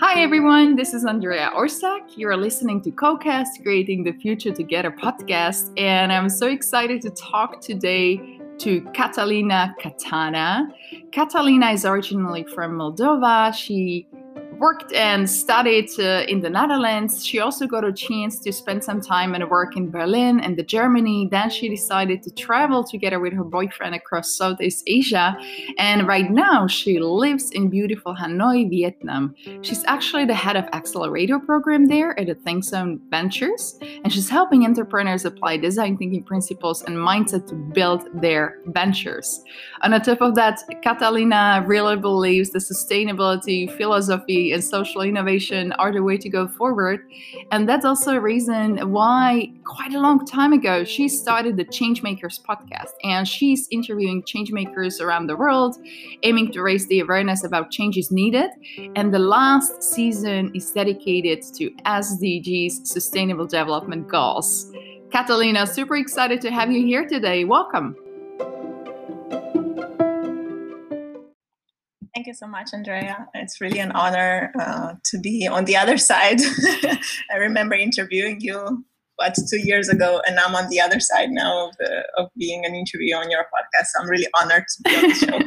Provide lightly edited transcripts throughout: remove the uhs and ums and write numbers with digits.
Hi everyone, this is Andrea Orsak. You're listening to CoCast, Creating the Future Together podcast, and I'm so excited to talk today to Catalina Catana. Catalina is originally from Moldova. She worked and studied in the Netherlands. She also got a chance to spend some time and work in Berlin and Germany. Then she decided to travel together with her boyfriend across Southeast Asia. And right now she lives in beautiful Hanoi, Vietnam. She's actually the head of accelerator program there at the ThinkZone Ventures. And she's helping entrepreneurs apply design thinking principles and mindset to build their ventures. On the top of that, Catalina really believes the sustainability philosophy and social innovation are the way to go forward. And that's also a reason why quite a long time ago she started the Changemakers podcast, and she's interviewing changemakers around the world, aiming to raise the awareness about changes needed. And the last season is dedicated to SDGs, Sustainable Development Goals. Catalina, super excited to have you here today. Welcome. Thank you so much, Andrea. It's really an honor to be on the other side. I remember interviewing you, what, 2 years ago, and I'm on the other side now of being an interview on your podcast. So I'm really honored to be on the show.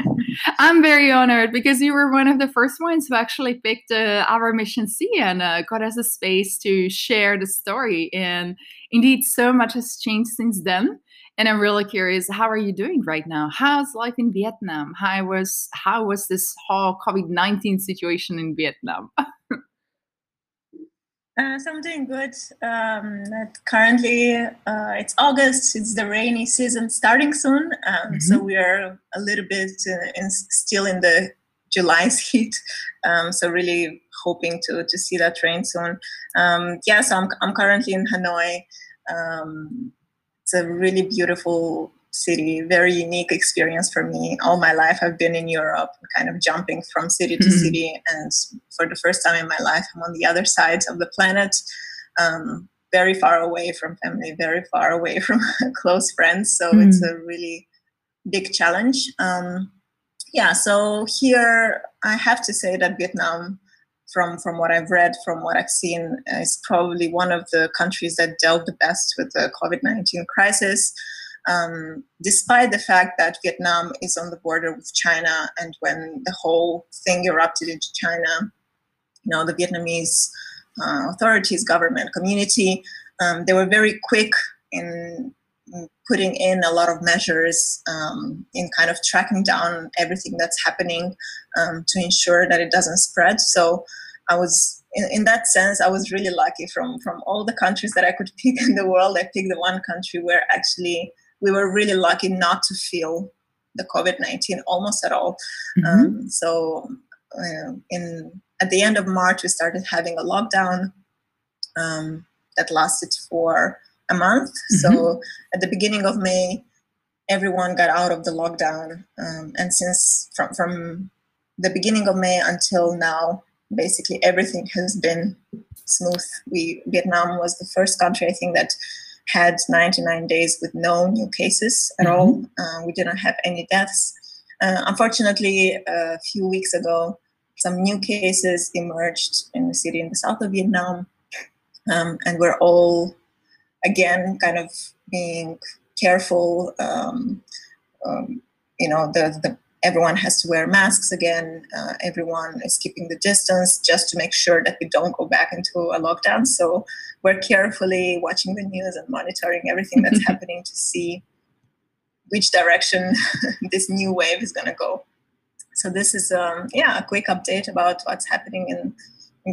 I'm very honored because you were one of the first ones who actually picked our Mission C and got us a space to share the story. And indeed, so much has changed since then. And I'm really curious, how are you doing right now? How's life in Vietnam? How was this whole COVID-19 situation in Vietnam? So I'm doing good. Currently, it's August. It's the rainy season starting soon. So we are a little bit still in the July's heat. So really hoping to see that rain soon. So I'm currently in Hanoi. It's a really beautiful city, very unique experience for me. All my life I've been in Europe, kind of jumping from city to city. And for the first time in my life, I'm on the other side of the planet, very far away from family, very far away from close friends. So it's a really big challenge. So here I have to say that Vietnam, from what I've read, from what I've seen, is probably one of the countries that dealt the best with the COVID-19 crisis, despite the fact that Vietnam is on the border with China. And when the whole thing erupted into China, you know, the Vietnamese authorities, government, community, they were very quick in putting in a lot of measures in kind of tracking down everything that's happening to ensure that it doesn't spread. So I was, in that sense, I was really lucky. From all the countries that I could pick in the world, I picked the one country where actually we were really lucky not to feel the COVID-19 almost at all. At the end of March, we started having a lockdown that lasted for a month. So at the beginning of May, everyone got out of the lockdown. And since from the beginning of May until now, basically everything has been smooth. Vietnam was the first country, I think, that had 99 days with no new cases at all. We didn't have any deaths. Unfortunately, a few weeks ago, some new cases emerged in a city in the south of Vietnam. And we're all, again, kind of being careful. Everyone has to wear masks again. Everyone is keeping the distance just to make sure that we don't go back into a lockdown. So we're carefully watching the news and monitoring everything that's happening to see which direction this new wave is going to go. So this is a quick update about what's happening in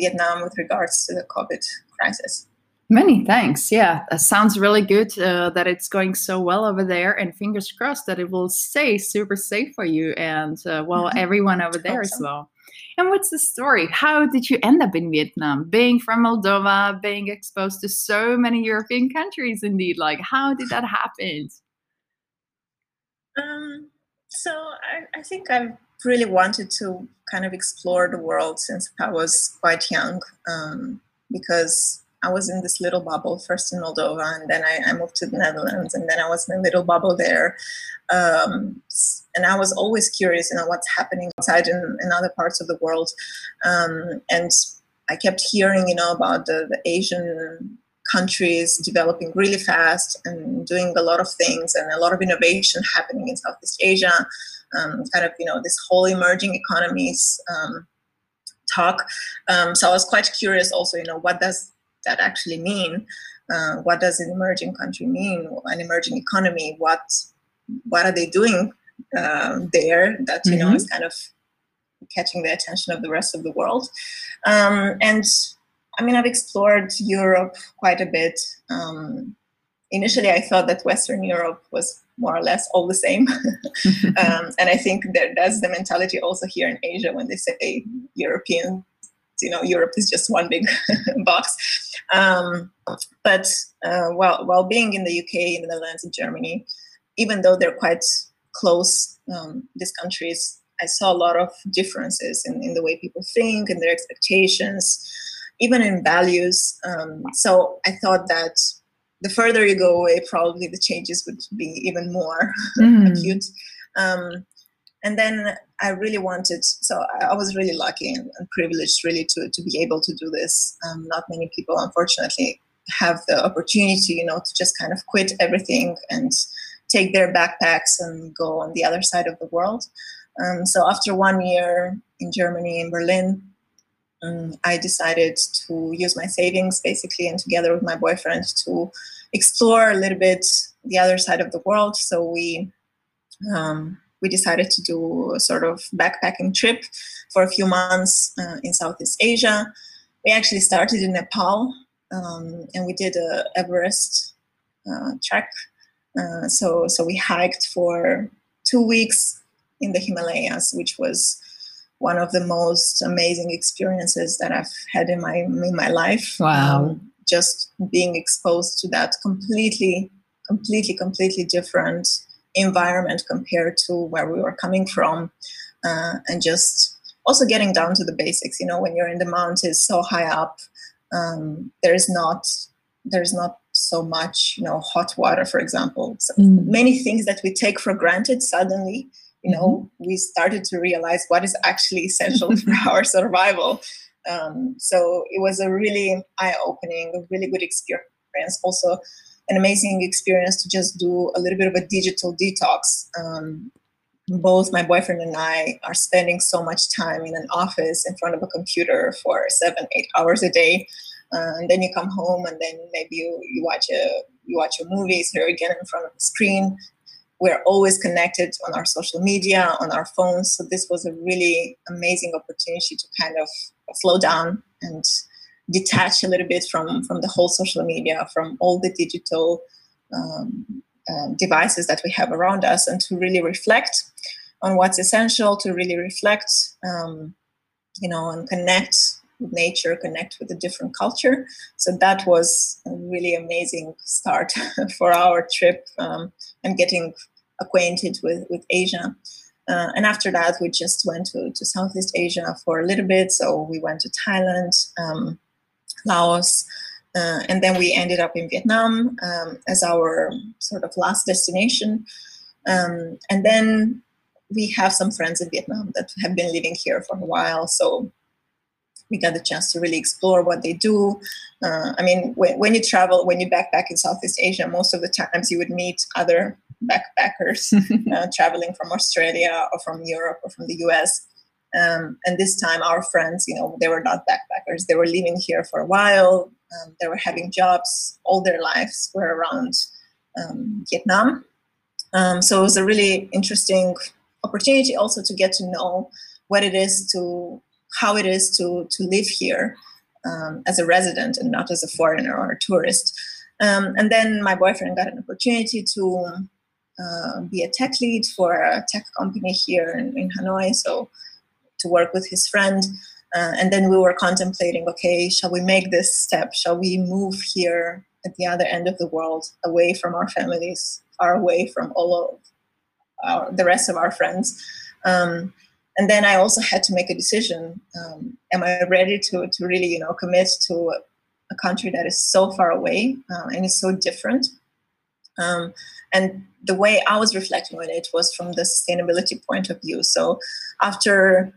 Vietnam with regards to the COVID crisis. Many thanks. Yeah, that sounds really good that it's going so well over there, and fingers crossed that it will stay super safe for you and everyone over there as well. And what's the story? How did you end up in Vietnam? Being from Moldova, being exposed to so many European countries, indeed. Like, how did that happen? So I think I've really wanted to kind of explore the world since I was quite young, because I was in this little bubble, first in Moldova, and then I moved to the Netherlands, and then I was in a little bubble there. And I was always curious, you know, what's happening outside in other parts of the world. And I kept hearing, you know, about the Asian countries developing really fast and doing a lot of things and a lot of innovation happening in Southeast Asia, kind of, you know, this whole emerging economies talk. So I was quite curious also, you know, what does that actually mean? What does an emerging country mean? An emerging economy? What are they doing there that, you know, is kind of catching the attention of the rest of the world? And I mean, I've explored Europe quite a bit. Initially, I thought that Western Europe was more or less all the same. And I think that's the mentality also here in Asia when they say European, you know, Europe is just one big box. But while being in the UK, in the Netherlands, in Germany, even though they're quite close, these countries, I saw a lot of differences in the way people think and their expectations, even in values. So I thought that the further you go away, probably the changes would be even more acute. And then I really wanted, so I was really lucky and privileged really to be able to do this. Not many people, unfortunately, have the opportunity, you know, to just kind of quit everything and take their backpacks and go on the other side of the world. So after 1 year in Germany, in Berlin, I decided to use my savings basically and together with my boyfriend to explore a little bit the other side of the world. So we decided to do a sort of backpacking trip for a few months in Southeast Asia. We actually started in Nepal and we did a Everest trek. So we hiked for 2 weeks in the Himalayas, which was one of the most amazing experiences that I've had in my life. Wow. Just being exposed to that completely different environment compared to where we were coming from. And just also getting down to the basics, you know, when you're in the mountains so high up, there's not so much, you know, hot water, for example. So many things that we take for granted suddenly, you know, we started to realize what is actually essential for our survival. So it was a really eye-opening, a really good experience. Also an amazing experience to just do a little bit of a digital detox. Both my boyfriend and I are spending so much time in an office in front of a computer for 7-8 hours a day. And then you come home and then maybe you watch a movie, so you're again in front of the screen. We're always connected on our social media, on our phones. So this was a really amazing opportunity to kind of slow down and detach a little bit from the whole social media, from all the digital devices that we have around us, and to really reflect on what's essential, to really reflect, you know, and connect with nature, connect with a different culture. So that was a really amazing start for our trip and getting acquainted with Asia. And after that, we just went to Southeast Asia for a little bit. So we went to Thailand, Laos, and then we ended up in Vietnam as our sort of last destination. And then we have some friends in Vietnam that have been living here for a while. So we got the chance to really explore what they do. I mean, when you travel, when you backpack in Southeast Asia, most of the times you would meet other backpackers traveling from Australia or from Europe or from the US. And this time our friends, you know, they were not backpackers. They were living here for a while. They were having jobs. All their lives were around Vietnam. So it was a really interesting opportunity also to get to know what it is to, how it is to live here as a resident and not as a foreigner or a tourist. And then my boyfriend got an opportunity to be a tech lead for a tech company here in Hanoi, so to work with his friend. And then we were contemplating, okay, shall we make this step? Shall we move here at the other end of the world, away from our families, far away from all of the rest of our friends? And then I also had to make a decision. Am I ready to really, you know, commit to a country that is so far away and is so different? And the way I was reflecting on it was from the sustainability point of view. So after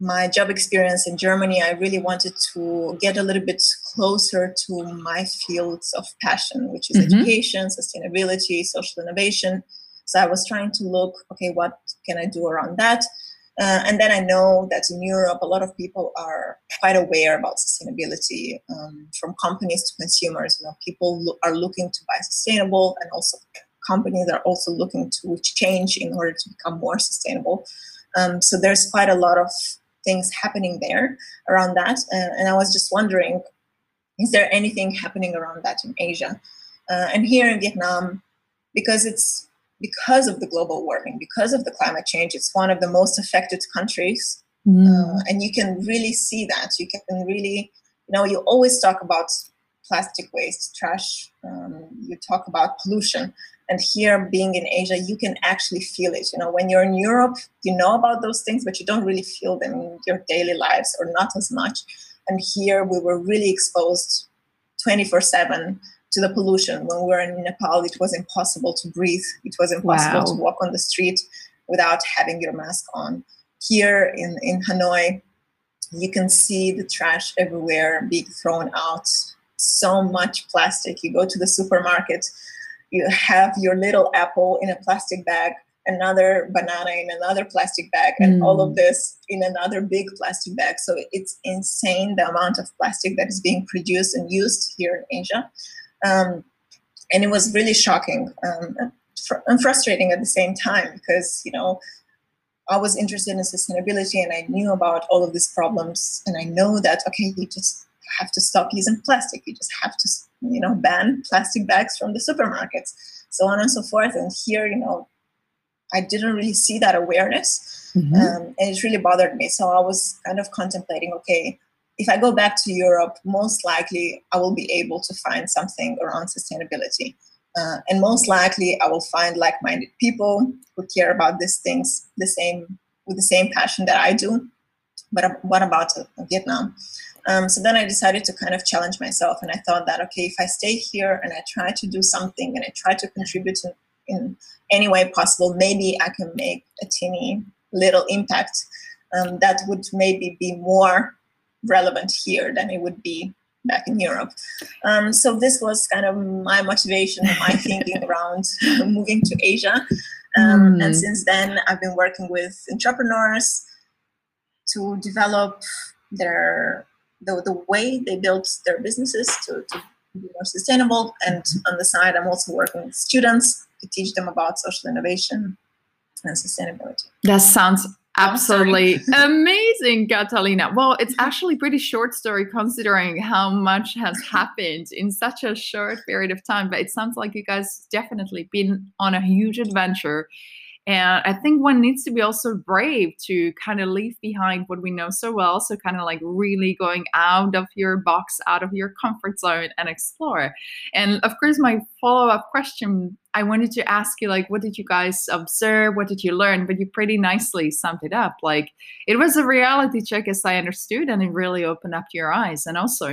my job experience in Germany, I really wanted to get a little bit closer to my fields of passion, which is education, sustainability, social innovation. So I was trying to look, okay, what can I do around that? And then I know that in Europe, a lot of people are quite aware about sustainability, from companies to consumers. You know, people are looking to buy sustainable, and also companies are also looking to change in order to become more sustainable. So there's quite a lot of things happening there around that. And I was just wondering, is there anything happening around that in Asia? And here in Vietnam, because of the global warming, because of the climate change, it's one of the most affected countries. And you can really see that. You can really, you know, you always talk about plastic waste, trash, you talk about pollution. And here, being in Asia, you can actually feel it. You know, when you're in Europe, you know about those things, but you don't really feel them in your daily lives, or not as much. And here we were really exposed 24/7 to the pollution. When we were in Nepal, it was impossible to breathe. It was impossible to walk on the street without having your mask on. Here in Hanoi, you can see the trash everywhere being thrown out. So much plastic. You go to the supermarket, you have your little apple in a plastic bag, another banana in another plastic bag, and all of this in another big plastic bag. So it's insane the amount of plastic that is being produced and used here in Asia. And it was really shocking and frustrating at the same time, because, you know, I was interested in sustainability and I knew about all of these problems, and I know that, okay, you just have to stop using plastic. You just have to, you know, ban plastic bags from the supermarkets, so on and so forth. And here, you know, I didn't really see that awareness, and it really bothered me. So I was kind of contemplating, okay, if I go back to Europe, most likely I will be able to find something around sustainability. And most likely I will find like-minded people who care about these things with the same passion that I do. But what about Vietnam? So then I decided to kind of challenge myself, and I thought that, okay, if I stay here and I try to do something and I try to contribute in any way possible, maybe I can make a teeny little impact that would maybe be more relevant here than it would be back in Europe. So this was kind of my motivation and my thinking around moving to Asia. And since then, I've been working with entrepreneurs to develop the way they build their businesses to be more sustainable. And on the side, I'm also working with students to teach them about social innovation and sustainability. That sounds absolutely amazing, Catalina. Well, it's actually a pretty short story considering how much has happened in such a short period of time. But it sounds like you guys definitely been on a huge adventure. And I think one needs to be also brave to kind of leave behind what we know so well. So kind of like really going out of your box, out of your comfort zone, and explore. And of course, my follow-up question, I wanted to ask you, like, what did you guys observe? What did you learn? But you pretty nicely summed it up. Like, it was a reality check, as I understood, and it really opened up your eyes. And also,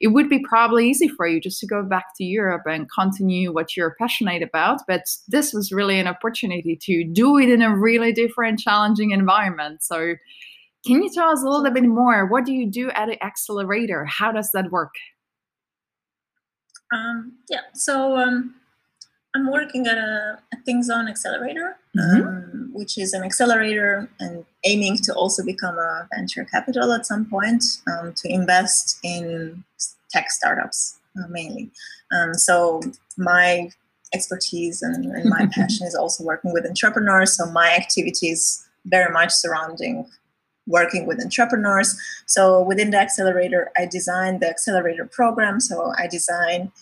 it would be probably easy for you just to go back to Europe and continue what you're passionate about. But this was really an opportunity to do it in a really different, challenging environment. So can you tell us a little bit more? What do you do at an accelerator? How does that work? I'm working at a ThinkZone accelerator, which is an accelerator and aiming to also become a venture capital at some point, to invest in tech startups mainly. So my expertise and my passion is also working with entrepreneurs. So my activities very much surrounding working with entrepreneurs. So within the accelerator, I design the accelerator program. So I design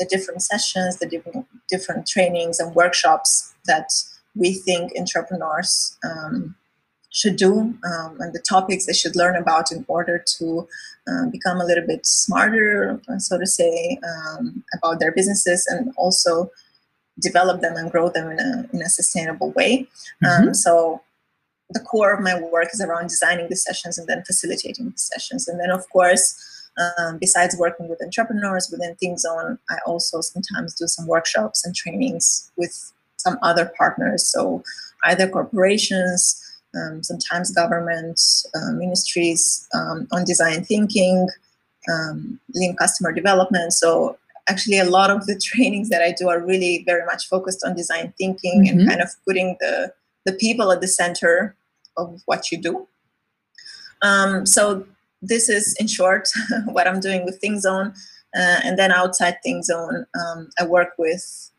the different sessions, the different trainings and workshops that we think entrepreneurs should do, and the topics they should learn about in order to become a little bit smarter, so to say, about their businesses, and also develop them and grow them in a sustainable way. So the core of my work is around designing the sessions and then facilitating the sessions. And then, of course, Besides working with entrepreneurs within ThinkZone, I also sometimes do some workshops and trainings with some other partners. So either corporations, sometimes government, ministries, on design thinking, lean customer development. So actually a lot of the trainings that I do are really very much focused on design thinking and kind of putting the people at the center of what you do. So this is, in short, what I'm doing with ThinkZone. And then outside ThinkZone, I work with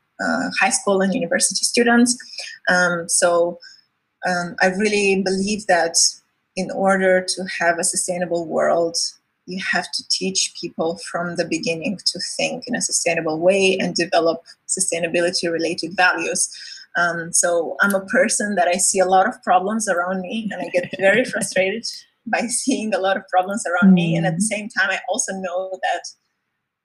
high school and university students. I really believe that in order to have a sustainable world, you have to teach people from the beginning to think in a sustainable way and develop sustainability-related values. So I'm a person that I see a lot of problems around me, and I get very frustrated by seeing a lot of problems around me. And at the same time, I also know that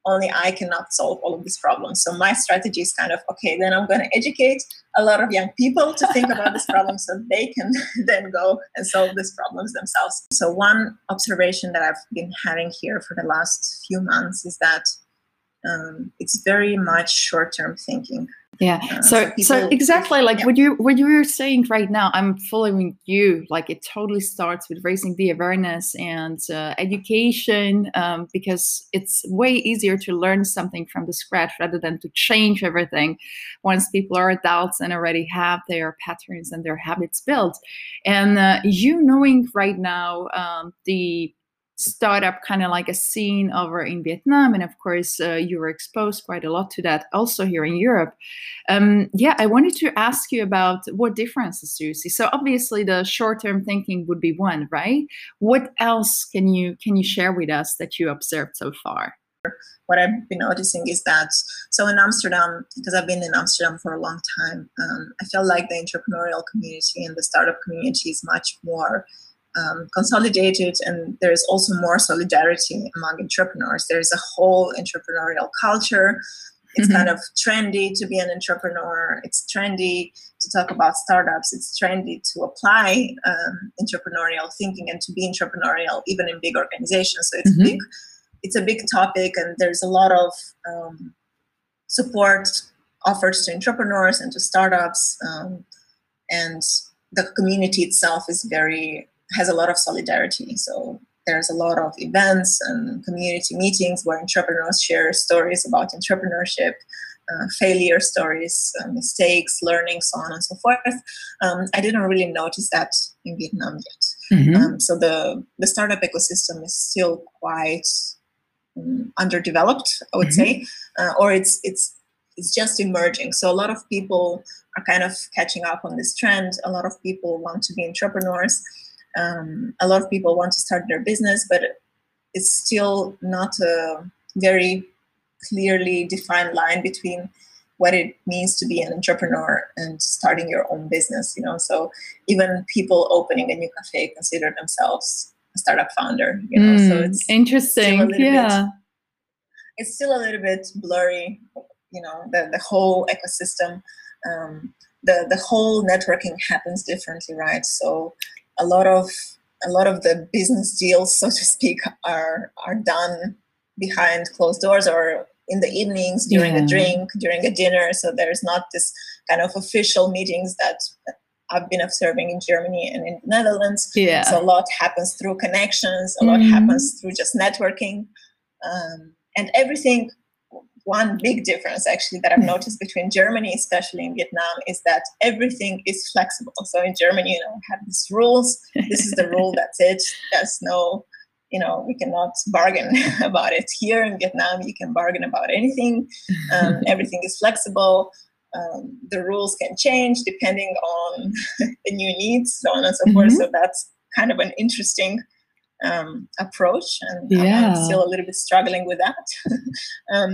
only I cannot solve all of these problems. So my strategy is kind of, okay, then I'm going to educate a lot of young people to think about this problem so they can then go and solve these problems themselves. So one observation that I've been having here for the last few months is that it's very much short-term thinking. Yeah. So exactly like what you're saying right now, I'm following you. Like it totally starts with raising the awareness and education, because it's way easier to learn something from the scratch rather than to change everything once people are adults and already have their patterns and their habits built. And you knowing right now the startup kind of like a scene over in Vietnam, and of course you were exposed quite a lot to that also here in Europe. I wanted to ask you about what differences do you see? So obviously the short-term thinking would be one, right? What else can you share with us that you observed so far? What I've been noticing is that, so in Amsterdam, because I've been in Amsterdam for a long time, I feel like the entrepreneurial community and the startup community is much more consolidated, and there is also more solidarity among entrepreneurs. There is a whole entrepreneurial culture. It's kind of trendy to be an entrepreneur. It's trendy to talk about startups. It's trendy to apply entrepreneurial thinking and to be entrepreneurial even in big organizations. So it's big. It's a big topic, and there's a lot of support offered to entrepreneurs and to startups, and the community itself is has a lot of solidarity. So there's a lot of events and community meetings where entrepreneurs share stories about entrepreneurship, failure stories, mistakes, learning, so on and so forth. I didn't really notice that in Vietnam yet. So the startup ecosystem is still quite underdeveloped, I would say, or it's just emerging. So a lot of people are kind of catching up on this trend. A lot of people want to be entrepreneurs. A lot of people want to start their business, but it's still not a very clearly defined line between what it means to be an entrepreneur and starting your own business, you know. So even people opening a new cafe consider themselves a startup founder, you know. So it's interesting. It's still a little bit blurry, you know, the whole ecosystem. The whole networking happens differently, right? So a lot of the business deals, so to speak, are done behind closed doors or in the evenings during a drink, during a dinner. So there's not this kind of official meetings that I've been observing in Germany and in the Netherlands. Yeah. So a lot happens through connections. A lot happens through just networking, and everything. One big difference actually that I've noticed between Germany, especially in Vietnam, is that everything is flexible. So in Germany, you know, we have these rules. This is the rule, that's it. There's no, you know, we cannot bargain about it. Here in Vietnam, you can bargain about anything. Everything is flexible. The rules can change depending on the new needs, so on and so forth. So that's kind of an interesting approach, and I'm still a little bit struggling with that.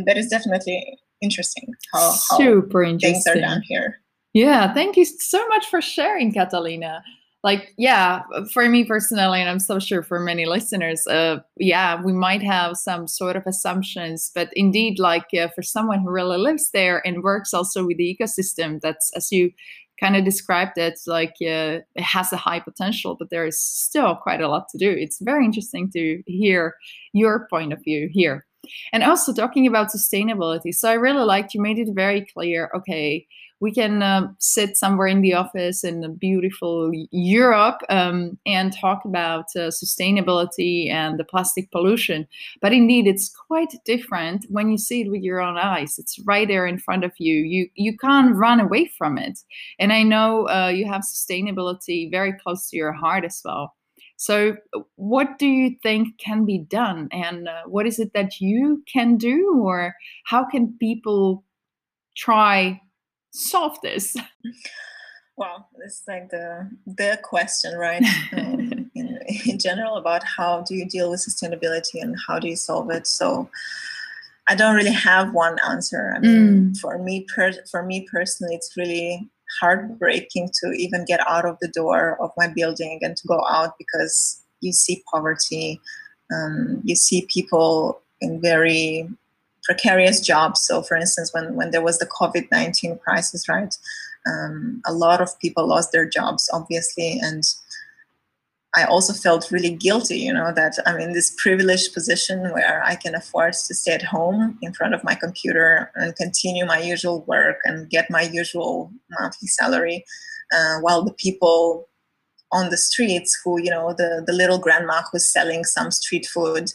But it's definitely interesting how super interesting things are done here. Yeah, thank you so much for sharing, Catalina. Like, yeah, for me personally, and I'm so sure for many listeners, we might have some sort of assumptions, but indeed, like for someone who really lives there and works also with the ecosystem, that's, as you kind of described it like it has a high potential, but there is still quite a lot to do. It's very interesting to hear your point of view here. And also talking about sustainability. So I really liked you made it very clear, okay, we can sit somewhere in the office in beautiful Europe and talk about sustainability and the plastic pollution. But indeed, it's quite different when you see it with your own eyes. It's right there in front of you. You can't run away from it. And I know you have sustainability very close to your heart as well. So what do you think can be done? And what is it that you can do? Or how can people try solve this? Well, it's like the question, right? In general, about how do you deal with sustainability and how do you solve it? So I don't really have one answer. I mean, for me personally, it's really heartbreaking to even get out of the door of my building and to go out, because you see poverty, you see people in very precarious jobs. So for instance, when there was the COVID-19 crisis, right, a lot of people lost their jobs, obviously. And I also felt really guilty, you know, that I'm in this privileged position where I can afford to stay at home in front of my computer and continue my usual work and get my usual monthly salary, while the people on the streets who, you know, the little grandma who's selling some street food,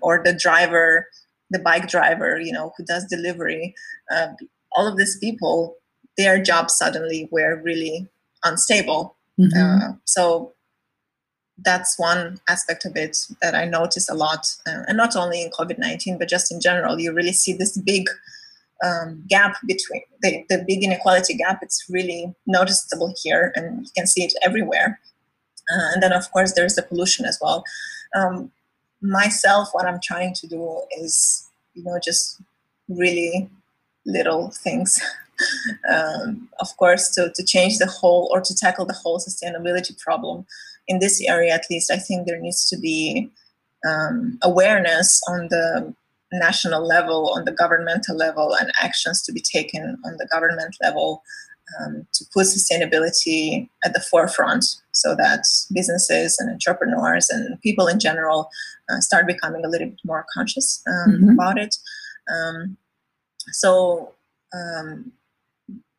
or the bike driver, you know, who does delivery, all of these people, their jobs suddenly were really unstable. Mm-hmm. So that's one aspect of it that I noticed a lot, and not only in COVID-19, but just in general. You really see this big gap between the big inequality gap. It's really noticeable here, and you can see it everywhere. And then, of course, there's the pollution as well. Myself, what I'm trying to do is, you know, just really little things, of course, to change the whole, or to tackle the whole sustainability problem. In this area, at least, I think there needs to be awareness on the national level, on the governmental level, and actions to be taken on the government level to put sustainability at the forefront, so that businesses and entrepreneurs and people in general start becoming a little bit more conscious about it.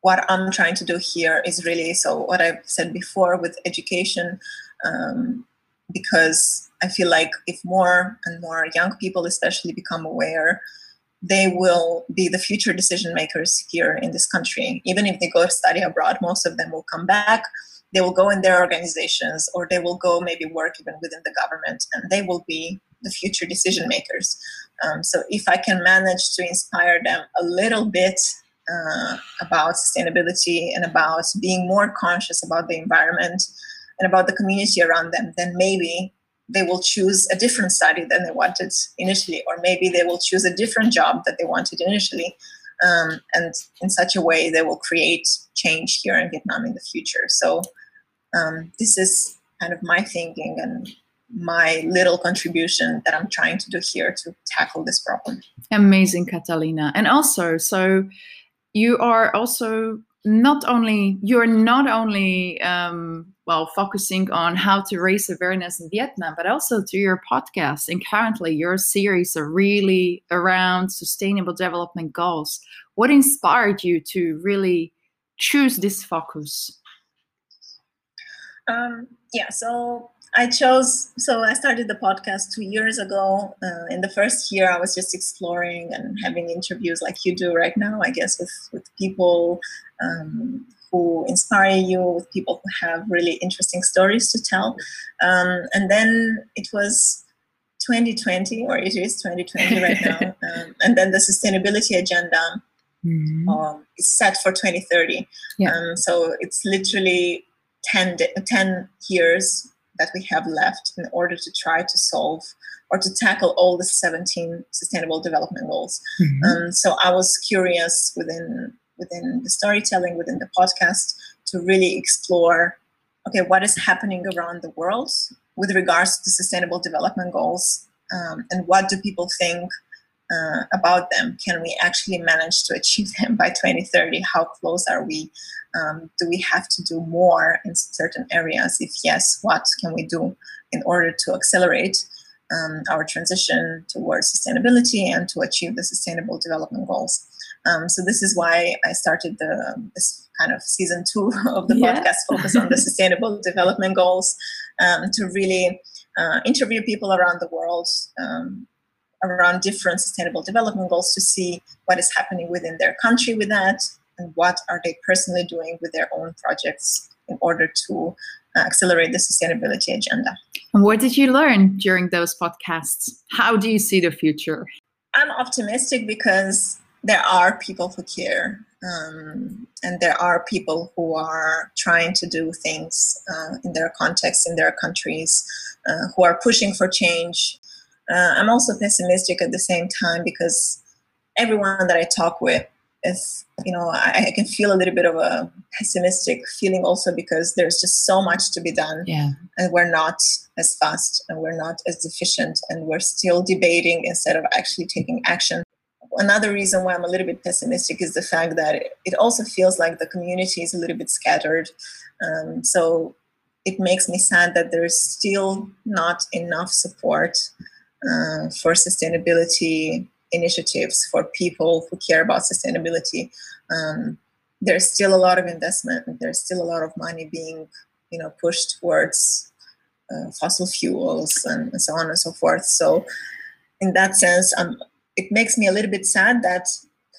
What I'm trying to do here is really, so what I've said before with education, because I feel like if more and more young people especially become aware, they will be the future decision makers here in this country. Even if they go study abroad, most of them will come back. They will go in their organizations, or they will go maybe work even within the government, and they will be the future decision makers. So if I can manage to inspire them a little bit about sustainability and about being more conscious about the environment and about the community around them, then maybe they will choose a different study than they wanted initially, or maybe they will choose a different job that they wanted initially. And in such a way, they will create change here in Vietnam in the future. So this is kind of my thinking and my little contribution that I'm trying to do here to tackle this problem. Amazing, Catalina. And also, so you are also not only focusing on how to raise awareness in Vietnam, but also through your podcast. And currently your series are really around sustainable development goals. What inspired you to really choose this focus? So I started the podcast 2 years ago. In the first year, I was just exploring and having interviews like you do right now, I guess, with people who inspire you, with people who have really interesting stories to tell. And then it was 2020, or it is 2020 right now. And then the sustainability agenda is set for 2030. Yeah. So it's literally 10 years that we have left in order to try to solve or to tackle all the 17 sustainable development goals. Mm-hmm. So I was curious within the storytelling, within the podcast, to really explore, okay, what is happening around the world with regards to sustainable development goals, and what do people think about them. Can we actually manage to achieve them by 2030? How close are we? Do we have to do more in certain areas? If yes, what can we do in order to accelerate our transition towards sustainability and to achieve the Sustainable Development Goals? So this is why I started this kind of season 2 of the podcast, focus on the Sustainable Development Goals, to really interview people around the world around different Sustainable Development Goals to see what is happening within their country with that and what are they personally doing with their own projects in order to accelerate the sustainability agenda. And what did you learn during those podcasts? How do you see the future? I'm optimistic because there are people who care, and there are people who are trying to do things in their context, in their countries, who are pushing for change. I'm also pessimistic at the same time because everyone that I talk with is, you know, I can feel a little bit of a pessimistic feeling also because there's just so much to be done, and we're not as fast and we're not as efficient and we're still debating instead of actually taking action. Another reason why I'm a little bit pessimistic is the fact that it also feels like the community is a little bit scattered. So it makes me sad that there is still not enough support for sustainability initiatives for people who care about sustainability. There's still a lot of investment. There's still a lot of money being, you know, pushed towards fossil fuels and so on and so forth. So in that sense, it makes me a little bit sad that,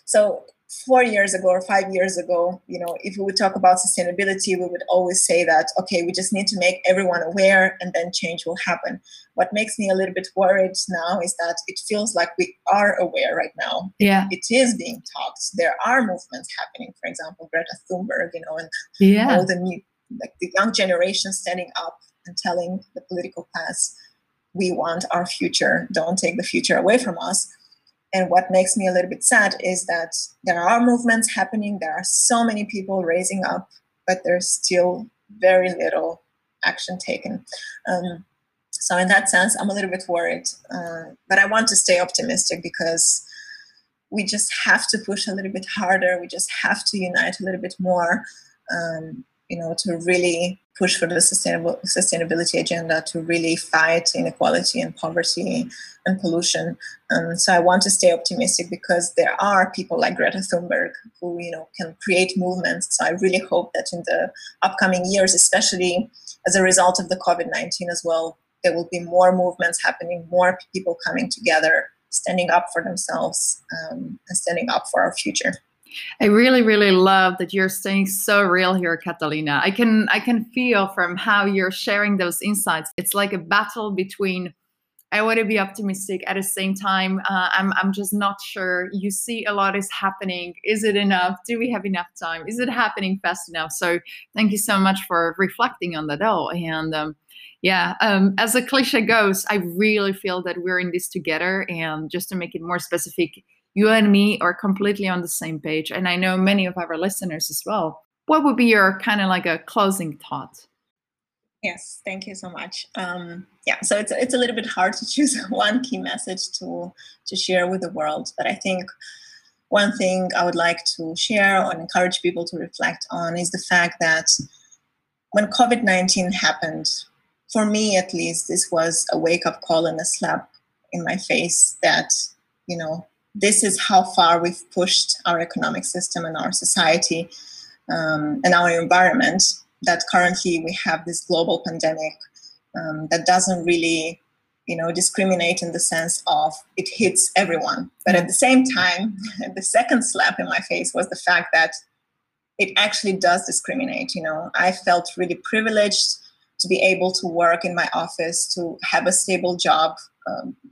so 4 years ago or 5 years ago, you know, if we would talk about sustainability, we would always say that, okay, we just need to make everyone aware and then change will happen. What makes me a little bit worried now is that it feels like we are aware right now. Yeah. It is being talked. There are movements happening, for example, Greta Thunberg, you know, and all the new, like the young generation standing up and telling the political class, we want our future. Don't take the future away from us. And what makes me a little bit sad is that there are movements happening, there are so many people raising up, but there's still very little action taken. So in that sense, I'm a little bit worried, but I want to stay optimistic because we just have to push a little bit harder. We just have to unite a little bit more, you know, to really push for the sustainability agenda, to really fight inequality and poverty and pollution. So I want to stay optimistic because there are people like Greta Thunberg who, you know, can create movements. So I really hope that in the upcoming years, especially as a result of the COVID-19 as well, there will be more movements happening, more people coming together, standing up for themselves, and standing up for our future. I really, really love that you're staying so real here, Catalina. I can feel from how you're sharing those insights. It's like a battle between I want to be optimistic at the same time. I'm just not sure. You see a lot is happening. Is it enough? Do we have enough time? Is it happening fast enough? So thank you so much for reflecting on that all. And as the cliche goes, I really feel that we're in this together. And just to make it more specific, you and me are completely on the same page. And I know many of our listeners as well. What would be your kind of like a closing thought? Yes, thank you so much. So it's a little bit hard to choose one key message to share with the world. But I think one thing I would like to share and encourage people to reflect on is the fact that when COVID-19 happened, for me at least, this was a wake-up call and a slap in my face that, you know, this is how far we've pushed our economic system and our society and our environment, that currently we have this global pandemic that doesn't really, you know, discriminate in the sense of it hits everyone. But at the same time, the second slap in my face was the fact that it actually does discriminate. You know, I felt really privileged to be able to work in my office, to have a stable job,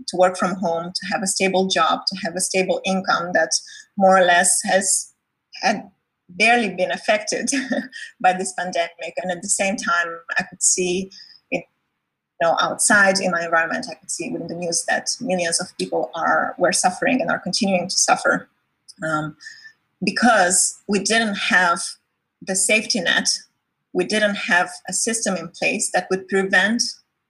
to work from home, to have a stable job, to have a stable income that more or less had barely been affected by this pandemic. And at the same time, I could see, you know, outside in my environment, I could see within the news that millions of people were suffering and are continuing to suffer because we didn't have the safety net. We didn't have a system in place that would prevent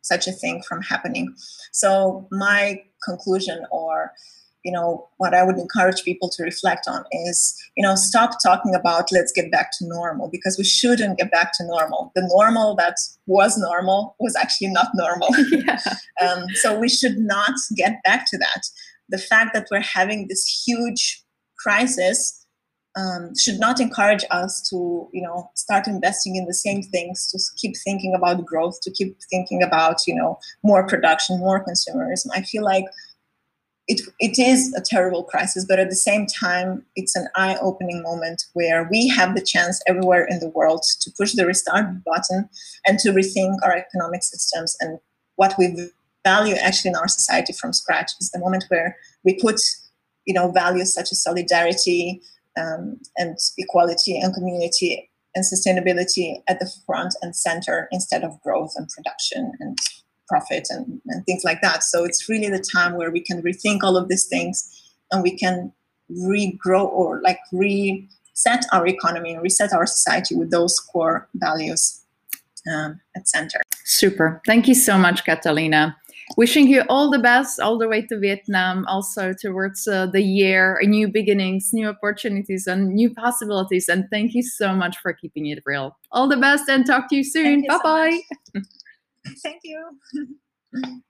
such a thing from happening. So my conclusion, or you know, what I would encourage people to reflect on is, you know, stop talking about let's get back to normal, because we shouldn't get back to normal. The normal that was normal was actually not normal. Yeah. So we should not get back to that. The fact that we're having this huge crisis should not encourage us to, you know, start investing in the same things, to keep thinking about growth, to keep thinking about, you know, more production, more consumerism. I feel like it is a terrible crisis, but at the same time, it's an eye-opening moment where we have the chance everywhere in the world to push the restart button and to rethink our economic systems and what we value actually in our society from scratch. Is the moment where we put, you know, values such as solidarity, and equality and community and sustainability at the front and center instead of growth and production and profit and things like that. So it's really the time where we can rethink all of these things and we can regrow or like reset our economy and reset our society with those core values at center. Super. Thank you so much, Catalina. Wishing you all the best, all the way to Vietnam, also towards the year, new beginnings, new opportunities and new possibilities. And thank you so much for keeping it real. All the best and talk to you soon. Bye-bye. Thank you. So bye. Thank you.